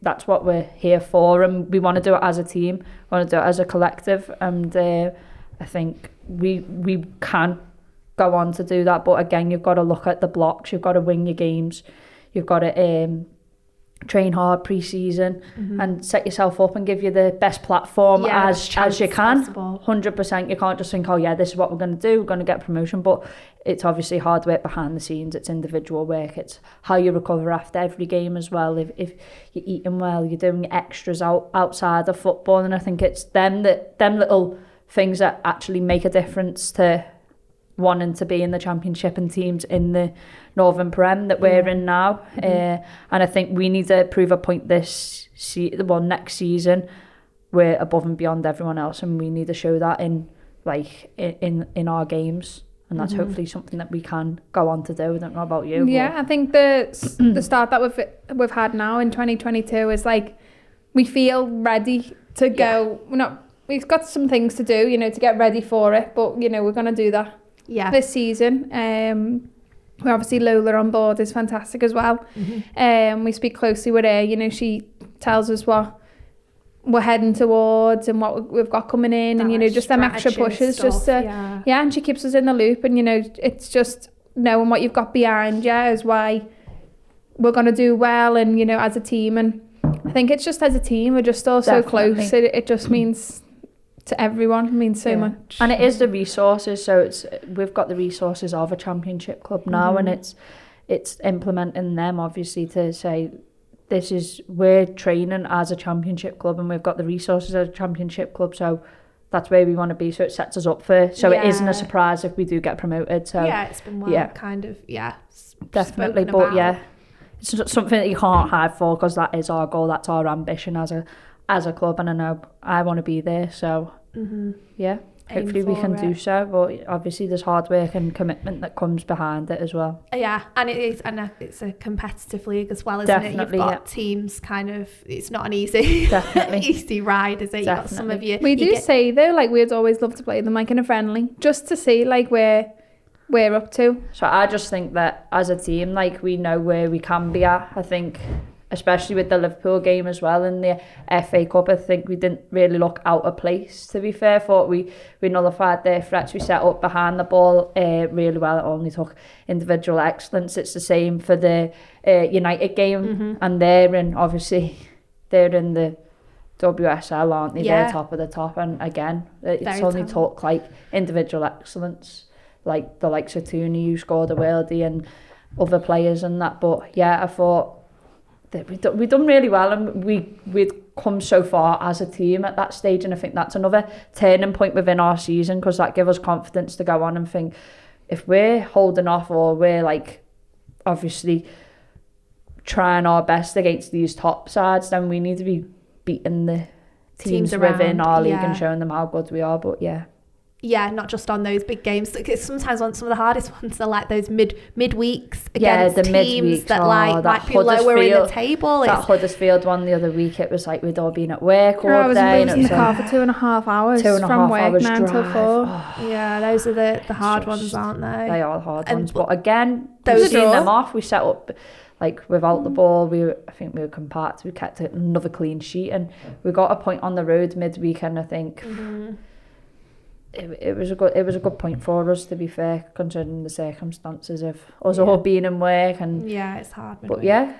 that's what we're here for, and we want to do it as a team. We want to do it as a collective, and uh, I think we we can go on to do that. But again, you've got to look at the blocks. You've got to win your games. You've got to. Um, train hard pre-season mm-hmm. and set yourself up and give you the best platform yeah, as as you can possible. one hundred percent. You can't just think, oh yeah, this is what we're going to do, we're going to get promotion, but it's obviously hard work behind the scenes, it's individual work, it's how you recover after every game as well, if if you're eating well, you're doing your extras out outside of football, and I think it's them that them little things that actually make a difference to wanting to be in the Championship and teams in the Northern Prem that we're yeah. in now. Mm-hmm. Uh, and I think we need to prove a point this se- well, next season. We're above and beyond everyone else, and we need to show that in like in in our games. And that's mm-hmm. hopefully something that we can go on to do. I don't know about you. Yeah, but I think the the start that we've we've had now in twenty twenty-two is like we feel ready to yeah. go. We're not. We've got some things to do, you know, to get ready for it. But you know, we're gonna do that. Yeah. This season, um, we're obviously Lola on board is fantastic as well. Mm-hmm. Um, we speak closely with her. You know, she tells us what we're heading towards and what we've got coming in, that and you know, just them extra pushes, stuff, just to yeah. yeah. And she keeps us in the loop, and you know, it's just knowing what you've got behind you is why we're gonna do well, and you know, as a team. And I think it's just as a team, we're just all so close. It, it just means. To everyone, it means so yeah. much, and it is the resources. So it's we've got the resources of a Championship club now, mm-hmm. and it's it's implementing them obviously to say this is we're training as a Championship club, and we've got the resources as a Championship club. So that's where we want to be. So it sets us up for. So yeah. it isn't a surprise if we do get promoted. So yeah, it's been well yeah. kind of yeah, definitely. But about. yeah, it's something that you can't hide for, because that is our goal. That's our ambition as a. as a club, and I know I want to be there, so mm-hmm. yeah, Aim hopefully we can it. do so, but obviously there's hard work and commitment that comes behind it as well. Yeah, and it is, and it's a competitive league as well, isn't Definitely, it? You've got yeah. teams kind of, it's not an easy easy ride, is it? You've got some of you. We you do get... say though, like we'd always love to play them like in a friendly, just to see like where we're up to. So I just think that as a team, like we know where we can be at, I think. Especially with the Liverpool game as well in the F A Cup, I think we didn't really look out of place, to be fair. I thought we, we nullified their threats, we set up behind the ball uh, really well. It only took individual excellence. It's the same for the uh, United game, mm-hmm. and they're in, obviously, they're in the W S L, aren't they? Yeah. They're top of the top, and again, it's Very only top. took like individual excellence, like the likes of Tooney, who scored a worldie, and other players and that. But yeah, I thought that we've done, we've done really well, and we, we'd come so far as a team at that stage, and I think that's another turning point within our season, because that gave us confidence to go on and think, if we're holding off, or we're like obviously trying our best against these top sides, then we need to be beating the teams, teams within our league, yeah, and showing them how good we are. But yeah. Yeah, not just on those big games. Sometimes on some of the hardest ones are like those mid midweeks against yeah, the teams that like oh, that might be lower in the table. That it's... Huddersfield one the other week, it was like we'd all been at work all oh, day. I was and it was in the car for two and a half hours two and from a half work, hours nine drive. till four. Oh, yeah, those are the, the hard just, ones, aren't they? They are hard and ones. But again, those we've seen all. them off. We set up... Like, without the ball, we were, I think we were compact. We kept another clean sheet, and we got a point on the road midweek, and I think mm-hmm. it, it was a good it was a good point for us, to be fair, considering the circumstances of us yeah. all being in work. And yeah, it's hard. But yeah,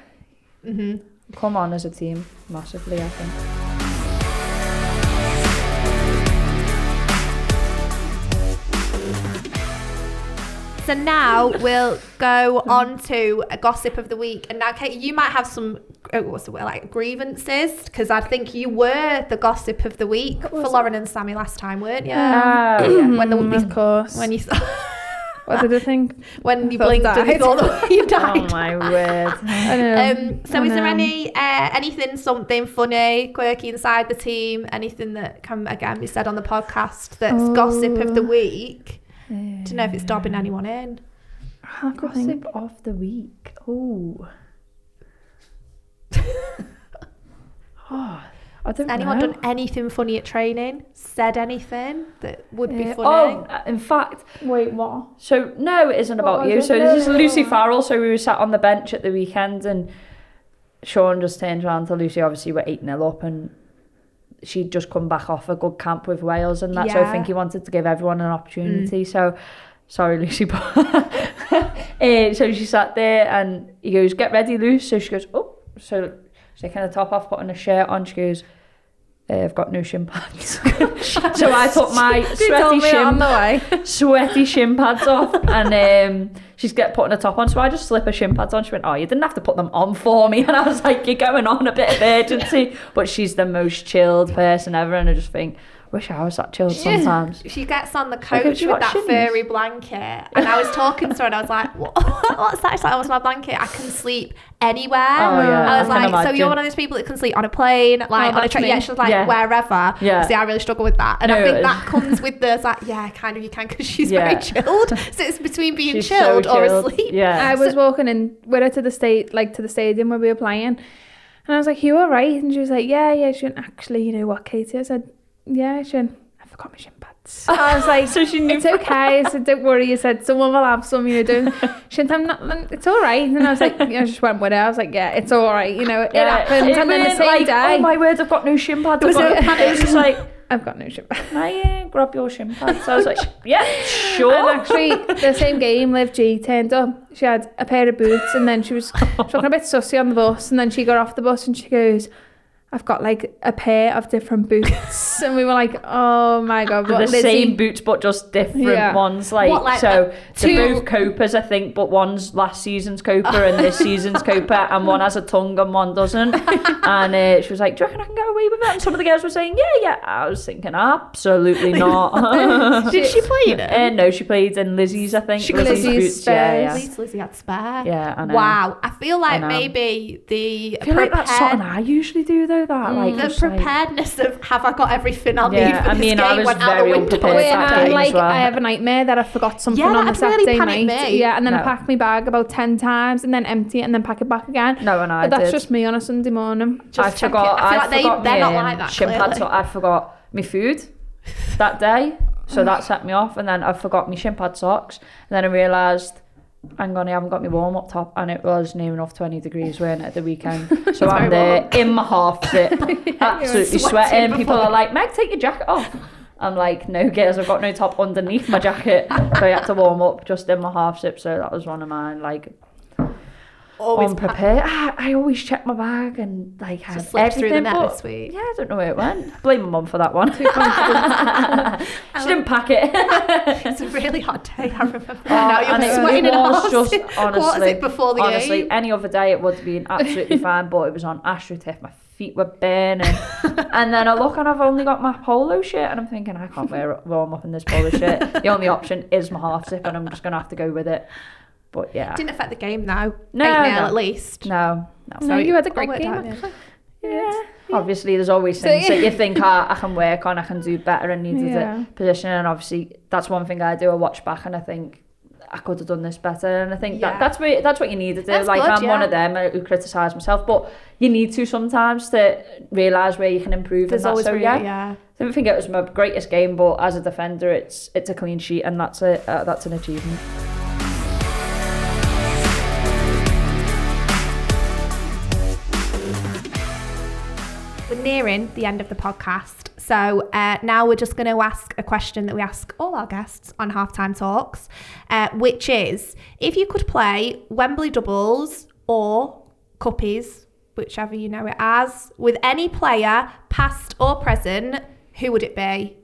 mm-hmm. come on as a team massively, I think. So now we'll go on to a gossip of the week. And now, Kate, you might have some what's the word, like grievances, because I think you were the gossip of the week for Lauren and Sammy last time, weren't you? Yeah. Oh, yeah. When the woman, of course. When you. What did I think? When I you blinked and you thought the way you died. Oh my word! I know. Um, so, I is know. there any uh, anything, something funny, quirky inside the team? Anything that can again be said on the podcast that's oh. gossip of the week? Yeah. To know if it's dobbing anyone in. I gossip think. of the week. Oh. oh I don't Has anyone know. done anything funny at training? Said anything that would yeah. be funny? Oh, in fact. Wait, what? So, no, it isn't what about you. It? So, no, this is Lucy Farrell. So, we were sat on the bench at the weekend, and Sean just turned around to Lucy. Obviously, we're eight nil up, and she'd just come back off a good camp with Wales and that, yeah. so I think he wanted to give everyone an opportunity. Mm. So, sorry, Lucy, but uh, so she sat there and he goes, "Get ready, Luce." So she goes, "Oh," so she kind of top off, putting a shirt on. She goes, eh, "I've got no shin pads." So I took my sweaty shin, the sweaty shin pads off, and um, she's get putting her top on. So I just slip her shin pads on. She went, "Oh, you didn't have to put them on for me." And I was like, "You're going on a bit of urgency." But she's the most chilled person ever, and I just think, wish I was that chilled sometimes. She gets on the coach like, with that shins? furry blanket, and I was talking to her, and I was like, what, what's that? She's like, "Oh, it's my blanket. I can sleep anywhere." Oh, yeah. I was I like, so you're one of those people that can sleep on a plane, like oh, on a train. Yeah, she was like, yeah. wherever. Yeah. See, I really struggle with that, and no, I think that comes with the like, yeah, kind of you can, because she's yeah. very chilled. So it's between being she's chilled, so chilled or asleep. Yeah. I was so, walking in with her to the state, like to the stadium where we were playing, and I was like, "You all right?" And she was like, "Yeah, yeah." She went, "Actually, you know what, Katie?" I said, "Yeah," she went, "I forgot my shin pads." And I was like, so she knew. "It's okay." I said, "Don't worry." I said, "Someone will have some, you know." Don't. She went, "I'm not, it's all right." And I was like, you know, I just went with her. I was like, "Yeah, it's all right." You know, it yeah. happened. It and then the same like, day. Oh my word, I've got no shin pads. It was, got, no, it was just like, I've got no shin pads. I uh, grab your shin pads. So I was like, yeah, sure. And actually, the same game, Liv G turned up. She had a pair of boots, and then she was, she was looking a bit sussy on the bus, and then she got off the bus and she goes, "I've got like a pair of different boots," and we were like, "Oh my god!" What, the Lizzie? Same boots, but just different yeah. ones. Like, what, like so, two... they're both Copas, I think, but one's last season's Copa and this season's Copa, and one has a tongue and one doesn't. And uh, she was like, "Do you reckon I can go away with that?" And some of the girls were saying, "Yeah, yeah." I was thinking, absolutely not. Did she play in it? Uh, no, she played in Lizzie's, I think. She got Lizzie's spare. Yeah, yeah. At least Lizzie had spare. Yeah, I know. Wow, I feel like I maybe the. I feel prepared... like that's something I usually do though. That, like, the preparedness like, of have I got everything I'll yeah, need for this I mean, game I was went very out the window. I, like, well. I have a nightmare that I forgot something yeah, on the Saturday really night. Me. Yeah, and then no. I pack my bag about ten times and then empty it and then pack it back again. No, and I but that's did. just me on a Sunday morning. Just I forgot. It. I feel I like they, forgot they're not like that. Clearly. So I forgot my food that day, so that set me off. And then I forgot my shin pad socks, and then I realised, hang on, I haven't got my warm-up top, and it was near enough twenty degrees, weren't it, at the weekend? So I'm there warm. in my half-zip, yeah, absolutely sweating. Before. People are like, "Meg, take your jacket off." I'm like, "No, girls, I've got no top underneath my jacket." So I had to warm up just in my half-zip, so that was one of mine, like... Always unprepared. I, I always check my bag and like have everything. Through the net this week. Yeah, I don't know where it went. Blame my mum for that one. She didn't pack it. It's a really hot day, I remember. Oh, now you're and sweating it was just, honestly, what was it before the honestly, game? Any other day it would have been absolutely fine, but it was on AstroTurf. My feet were burning. And then I look and I've only got my polo shirt, and I'm thinking, I can't wear warm up in this polo shirt. The only option is my half zip, and I'm just going to have to go with it. But yeah. It didn't affect the game though. No, no. At least. No. No, so you had a great game. Actually. Yeah. Obviously, there's always things so, yeah. that you think, oh, I can work on, I can do better and needed yeah. a position. And obviously, that's one thing I do. I watch back and I think, I could have done this better. And I think yeah. that, that's what that's what you need to do. That's like, good, I'm yeah. one of them who criticise myself, but you need to sometimes to realise where you can improve. There's and that's always so, really, yeah. yeah. I don't think it was my greatest game, but as a defender, it's it's a clean sheet, and that's a, uh, that's an achievement. We're nearing the end of the podcast, so uh, now we're just going to ask a question that we ask all our guests on Halftime Talks, uh, which is, if you could play Wembley doubles or cuppies, whichever you know it as, with any player, past or present, who would it be?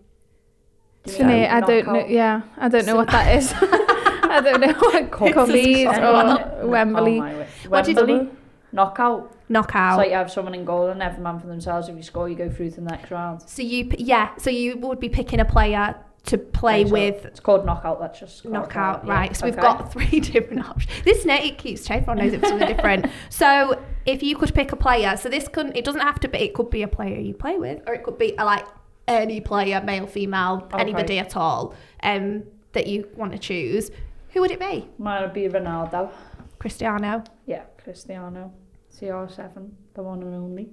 For me, I don't call. know. Yeah, I don't know so, what that is. I don't know what cuppies or Wembley. Oh, what Wembley? You do? Knockout. Knockout. So you have someone in goal and every man for themselves. If you score, you go through to the next round. So you, yeah, so you would be picking a player to play so with. It's called knockout. That's just knockout, out, right? Yeah. So okay. We've got three different options. This net it keeps changing. Everyone knows it's something different. So if you could pick a player, so this couldn't. It doesn't have to be. It could be a player you play with, or it could be a, like any player, male, female, okay. anybody at all, um, that you want to choose. Who would it be? Mine would be Ronaldo. Cristiano. Yeah, Cristiano. C R seven, the one and only.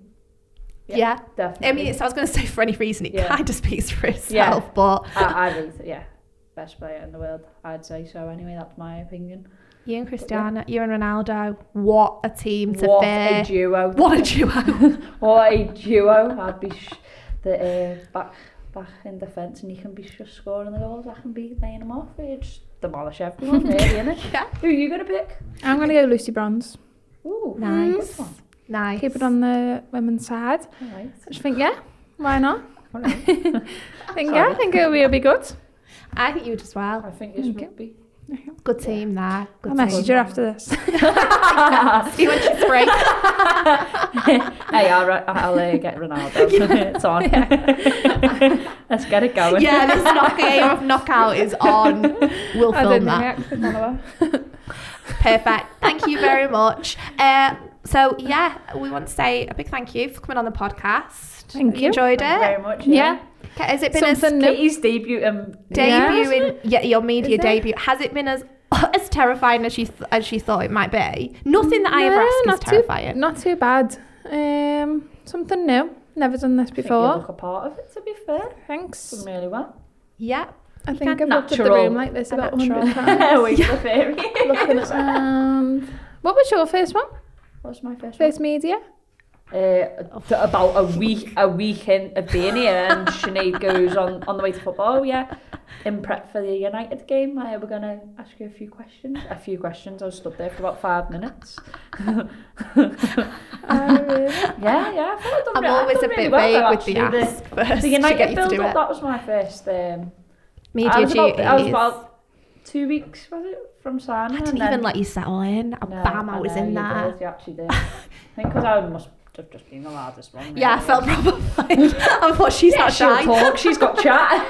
Yeah, yeah. Definitely. I mean, so I was going to say, for any reason, it yeah. kind of speaks for itself, yeah. but... I, I really, yeah, best player in the world, I'd say so anyway, that's my opinion. You and Cristiano, yeah. you and Ronaldo, what a team to what fear. A duo. What a duo. What a duo. I'd be sh- the, uh, back back in defence, and you can be just scoring the goals, I can be laying them off, you just demolish everyone, really, innit? Yeah. Who are you going to pick? I'm going to go Lucy Bronze. Ooh, nice. Nice. Keep it on the women's side. Nice. I just think, yeah, why not? I think, yeah, I think it'll be, it'll be good. I think you would as well. I think it should be. Good team there. Good I'll team. message her after this. See when she's free. Hey, I'll, I'll uh, get Ronaldo. Yeah. It's on. Yeah. Let's get it going. Yeah, this knock- game of knockout is on. We'll film I that. Know Perfect. Thank you very much. Uh, so, yeah, we want to say a big thank you for coming on the podcast. Thank you. Enjoyed thank it. You very much. Yeah. yeah. Has it been Something as... Katie's debut. Um, debut yeah, in... Yeah, your media debut. Has it been as as terrifying as you, th- as you thought it might be? Nothing that no, I ever asked not is terrifying. Too, not too bad. Um, something new. Never done this before. I think you look a part of it, to be fair. Thanks. Done really well. Yeah. I you think I've looked at the room like this about a hundred times. Wait for fairy. Looking at um, what was your first one? What was my first, first one? First media? Uh, about a week, a weekend of being here, and Sinead goes on, on the way to football. Oh yeah, in prep for the United game, I, we're gonna ask you a few questions. A few questions. I was stood there for about five minutes. uh, yeah, yeah. I I'm really, always a really bit well, vague though, with the ask. The, the United build up. It. That was my first um, media duties. I was about two weeks was it from signing. I didn't even then, let you settle in. I no, bam, I was know, in there. Did, you actually did. I think because I must. I've just been the loudest one. Maybe. Yeah, I felt probably. I thought she's yeah, not shy. She'll talk. She's got chat.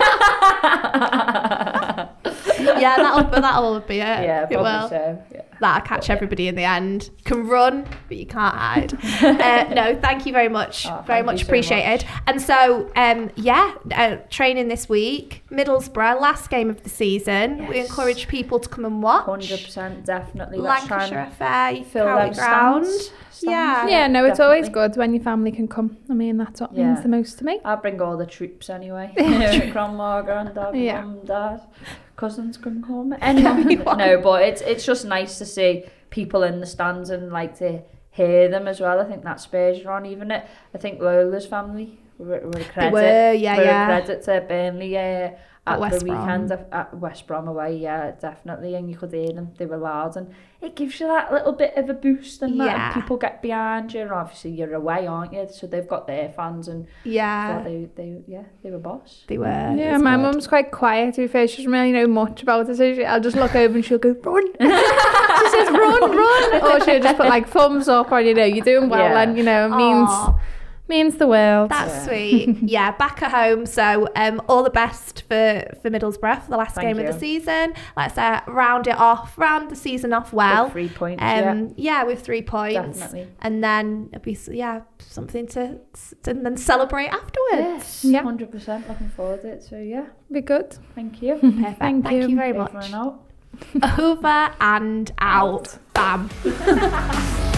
yeah, that'll but that'll be it. Yeah, probably it will. So. Yeah. That'll catch but, everybody yeah. in the end. Can run, but you can't hide. uh, no, thank you very much. Oh, very much appreciated. So much. And so, um, yeah, uh, training this week. Middlesbrough, last game of the season. Yes. We encourage people to come and watch. one hundred percent, definitely. Let's Lancashire F A, fill them ground. Stands. Yeah, yeah. No, it's definitely. Always good when your family can come. I mean, that's what yeah. means the most to me. I bring all the troops anyway. Grandma, granddad, yeah. mum, dad, cousins can come. Anyone. No, but it's it's just nice to see people in the stands and like to hear them as well. I think that spurs you on. Even it. I think Lola's family were, were a credit. They were, yeah, were yeah. a credit to Burnley, yeah. At, at the weekend Brom. At West Brom away, yeah, definitely. And you could hear them, they were loud. And it gives you that little bit of a boost and that. Yeah. And people get behind you. And obviously, you're away, aren't you? So they've got their fans. And yeah. So they, they, yeah, they were boss. They were. Yeah, my mum's quite quiet, to be fair. She doesn't really know much about it. So she, I'll just look over and she'll go, run. She says, run, run. Or she'll just put like thumbs up or, you know, you're doing well. Yeah. And, you know, it means... Aww. Means the world. That's yeah. sweet. Yeah, back at home. So um, all the best for, for Middlesbrough for the last Thank game you. of the season. Let's uh, round it off, round the season off well. With three points. Um, yeah. yeah, with three points. Definitely. And then it'll be yeah something to and then celebrate afterwards. Yes, yeah. one hundred percent looking forward to it. So yeah, be good. Thank you. Perfect. Thank, Thank you. you very much. Over and out. Bam.